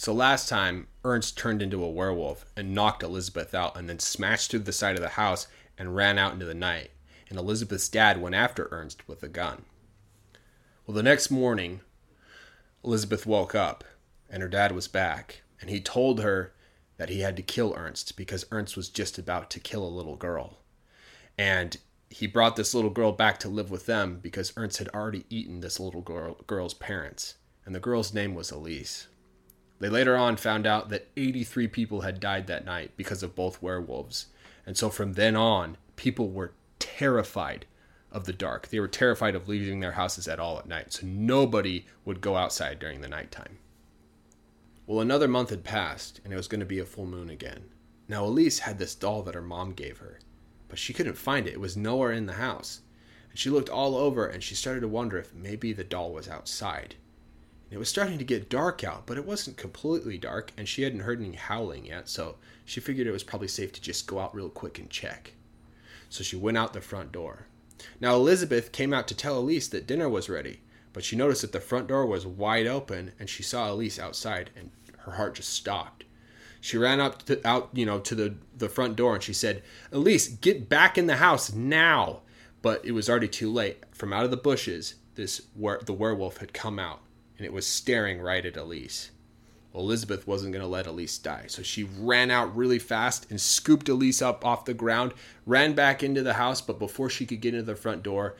So last time, Ernst turned into a werewolf and knocked Elizabeth out and then smashed through the side of the house and ran out into the night. And Elizabeth's dad went after Ernst with a gun. Well, the next morning, Elizabeth woke up and her dad was back. And he told her that he had to kill Ernst because Ernst was just about to kill a little girl. And he brought this little girl back to live with them because Ernst had already eaten this little girl's parents. And the girl's name was Elise. They later on found out that 83 people had died that night because of both werewolves. And so from then on, people were terrified of the dark. They were terrified of leaving their houses at all at night. So nobody would go outside during the nighttime. Well, another month had passed, and it was going to be a full moon again. Now, Elise had this doll that her mom gave her, but she couldn't find it. It was nowhere in the house. And she looked all over, and she started to wonder if maybe the doll was outside. It was starting to get dark out, but it wasn't completely dark, and she hadn't heard any howling yet, so she figured it was probably safe to just go out real quick and check. So she went out the front door. Now, Elizabeth came out to tell Elise that dinner was ready, but she noticed that the front door was wide open, and she saw Elise outside, and her heart just stopped. She ran up to the front door, and she said, "Elise, get back in the house now!" But it was already too late. From out of the bushes, the werewolf had come out. And it was staring right at Elise. Well, Elizabeth wasn't going to let Elise die, so she ran out really fast and scooped Elise up off the ground, ran back into the house, but before she could get into the front door,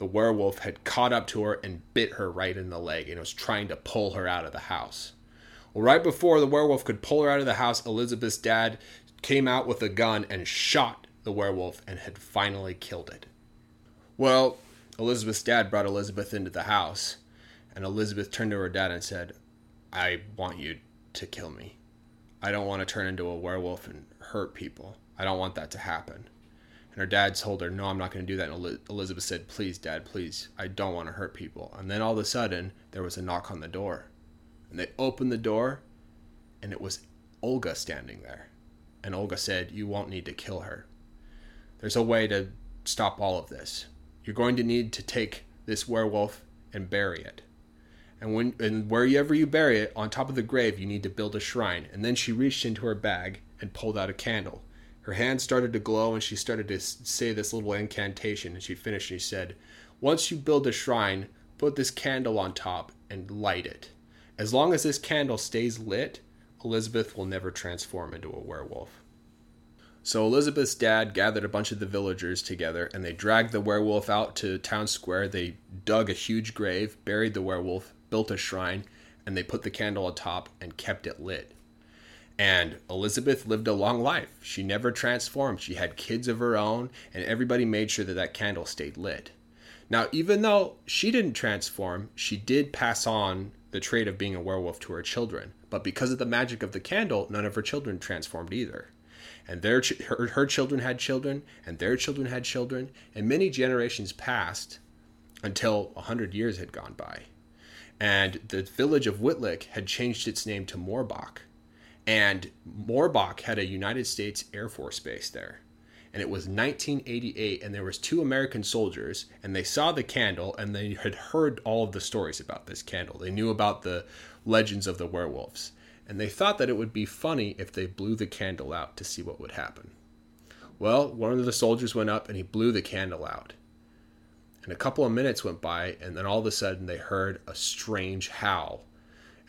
the werewolf had caught up to her and bit her right in the leg and was trying to pull her out of the house. Well, right before the werewolf could pull her out of the house, Elizabeth's dad came out with a gun and shot the werewolf and had finally killed it. Well, Elizabeth's dad brought Elizabeth into the house. And Elizabeth turned to her dad and said, "I want you to kill me. I don't want to turn into a werewolf and hurt people. I don't want that to happen." And her dad told her, "No, I'm not going to do that." And Elizabeth said, "Please, Dad, please. I don't want to hurt people." And then all of a sudden, there was a knock on the door. And they opened the door, and it was Olga standing there. And Olga said, "You won't need to kill her. There's a way to stop all of this. You're going to need to take this werewolf and bury it. And wherever you bury it, on top of the grave, you need to build a shrine." And then she reached into her bag and pulled out a candle. Her hand started to glow, and she started to say this little incantation. And she finished, and she said, "Once you build a shrine, put this candle on top and light it. As long as this candle stays lit, Elizabeth will never transform into a werewolf." So Elizabeth's dad gathered a bunch of the villagers together, and they dragged the werewolf out to town square. They dug a huge grave, buried the werewolf, built a shrine, and they put the candle atop and kept it lit. And Elizabeth lived a long life. She never transformed. She had kids of her own, and everybody made sure that that candle stayed lit. Now, even though she didn't transform, she did pass on the trait of being a werewolf to her children. But because of the magic of the candle, none of her children transformed either. And her children had children, and their children had children, and many generations passed until 100 years had gone by. And the village of Whitlick had changed its name to Morbach. And Morbach had a United States Air Force base there. And it was 1988, and there was 2 American soldiers, and they saw the candle, and they had heard all of the stories about this candle. They knew about the legends of the werewolves. And they thought that it would be funny if they blew the candle out to see what would happen. Well, one of the soldiers went up, and he blew the candle out. And a couple of minutes went by, and then all of a sudden they heard a strange howl.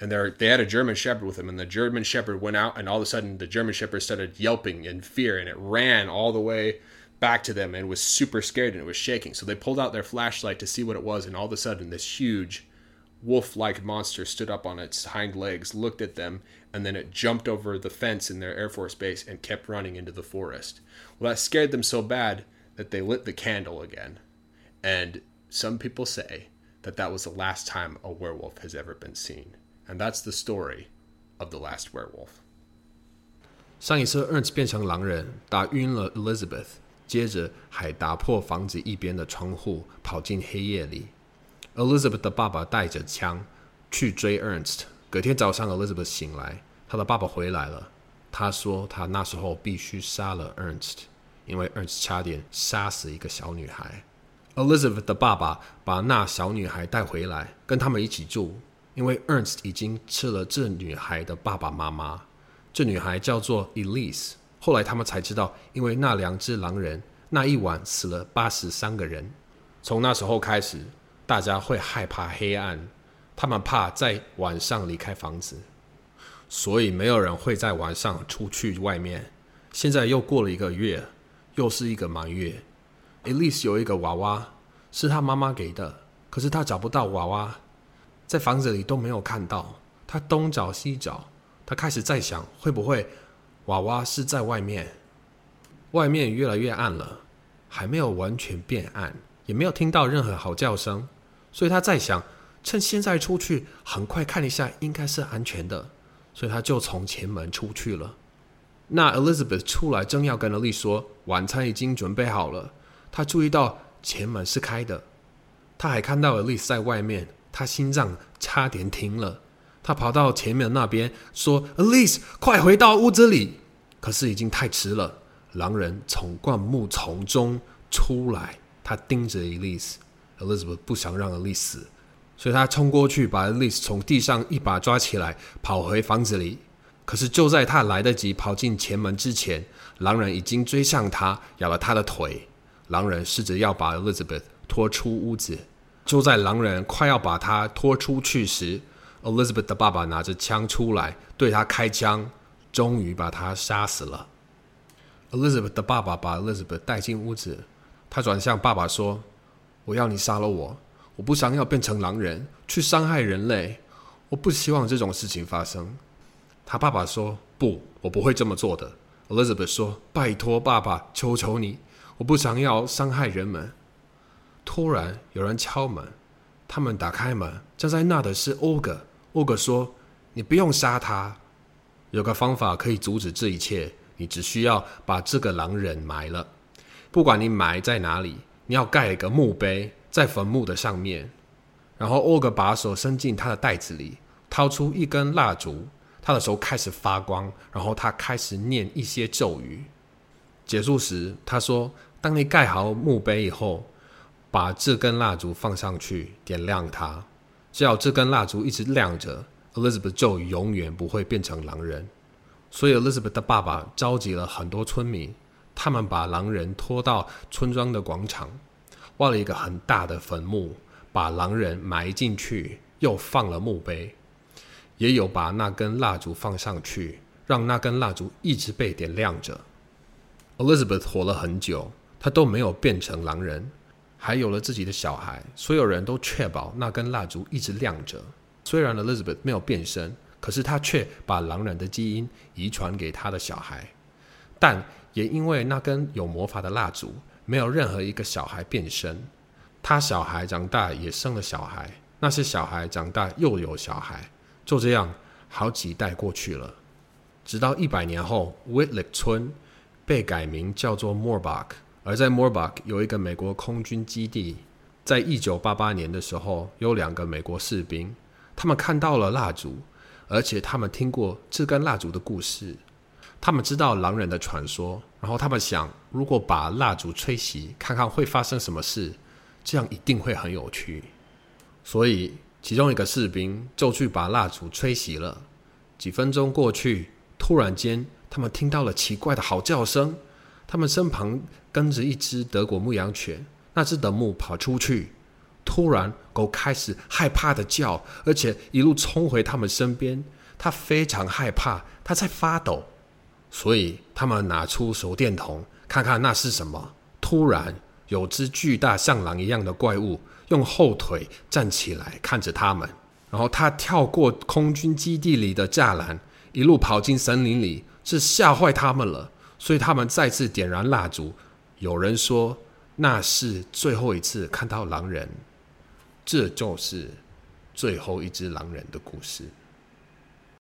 And they had a German shepherd with them, and the German shepherd went out, and all of a sudden the German shepherd started yelping in fear, and it ran all the way back to them and was super scared, and it was shaking. So they pulled out their flashlight to see what it was, and all of a sudden this huge wolf-like monster stood up on its hind legs, looked at them, and then it jumped over the fence in their Air Force base and kept running into the forest. Well, that scared them so bad that they lit the candle again. And some people say that that was the last time a werewolf has ever been seen. And that's the story of the last werewolf. 上一次 Ernst 变成狼人打晕了 Elizabeth， 接着还打破房子一边的窗户跑进黑夜里。 Elizabeth 的爸爸带着枪去追 Ernst。 隔天早上 Elizabeth 醒来，她的爸爸回来了，他说他那时候必须杀了 Ernst， 因为 Ernst 差点杀死一个小女孩。Elizabeth 的爸爸把那小女孩带回来，跟他们一起住。因为 Ernst 已经吃了这女孩的爸爸妈妈。这女孩叫做 Elise， 后来他们才知道，因为那两只狼人，那一晚死了83个人。从那时候开始，大家会害怕黑暗，他们怕在晚上离开房子，所以没有人会在晚上出去外面。现在又过了一个月，又是一个满月。 Elise 有一个娃娃，是她妈妈给的，可是她找不到娃娃，在房子里都没有看到。她东找西找，她开始在想，会不会娃娃是在外面。外面越来越暗了，还没有完全变暗，也没有听到任何嚎叫声，所以她在想，趁现在出去，很快看一下，应该是安全的，所以她就从前门出去了。那 Elizabeth 出来正要跟 Elise 说晚餐已经准备好了，她注意到前门是开的，她还看到 Elise 在外面，她心脏差点停了。她跑到前面那边说 Elise 快回到屋子里，可是已经太迟了。狼人从灌木丛中出来，她盯着 Elise， Elizabeth 不想让 Elise 死，所以她冲过去把 Elise 从地上一把抓起来，跑回房子里。可是就在他来得及跑进前门之前，狼人已经追上他，咬了他的腿。狼人试着要把 Elizabeth 拖出屋子，就在狼人快要把他拖出去时， Elizabeth 的爸爸拿着枪出来对他开枪，终于把他杀死了。 Elizabeth 的爸爸把 Elizabeth 带进屋子，他转向爸爸说，我要你杀了我，我不想要变成狼人去伤害人类，我不希望这种事情发生。他爸爸说，不，我不会这么做的。 Elizabeth 说，拜托爸爸，求求你，我不想要伤害人们。突然有人敲门，他们打开门，站在那的是 Olga。 Olga 说，你不用杀他，有个方法可以阻止这一切，你只需要把这个狼人埋了，不管你埋在哪里，你要盖一个墓碑在坟墓的上面。然后 Olga 把手伸进他的袋子里，掏出一根蜡烛，他的手开始发光，然后他开始念一些咒语。结束时他说，当你盖好墓碑以后，把这根蜡烛放上去，点亮它，只要这根蜡烛一直亮着， Elizabeth 就永远不会变成狼人。所以 Elizabeth 的爸爸召集了很多村民，他们把狼人拖到村庄的广场，挖了一个很大的坟墓，把狼人埋进去，又放了墓碑，也有把那根蜡烛放上去，让那根蜡烛一直被点亮着。 Elizabeth 活了很久，她都没有变成狼人，还有了自己的小孩，所有人都确保那根蜡烛一直亮着。虽然 Elizabeth 没有变身，可是她却把狼人的基因遗传给她的小孩，但也因为那根有魔法的蜡烛，没有任何一个小孩变身。她小孩长大也生了小孩，那些小孩长大又有小孩，就这样好几代过去了，直到100年后 Whitlick 村被改名叫做 Morbach。 而在 Morbach 有一个美国空军基地，在1988年的时候，有两个美国士兵，他们看到了蜡烛，而且他们听过这根蜡烛的故事，他们知道狼人的传说，然后他们想，如果把蜡烛吹熄，看看会发生什么事，这样一定会很有趣。所以其中一个士兵就去把蜡烛吹熄了。几分钟过去，突然间他们听到了奇怪的嚎叫声，他们身旁跟着一只德国牧羊犬，那只德牧跑出去，突然狗开始害怕的叫，而且一路冲回他们身边，它非常害怕，它在发抖，所以他们拿出手电筒看看那是什么。突然有只巨大像狼一样的怪物用后腿站起来看着他们，然后他跳过空军基地里的栅栏，一路跑进森林里，是吓坏他们了，所以他们再次点燃蜡烛。有人说那是最后一次看到狼人，这就是最后一只狼人的故事。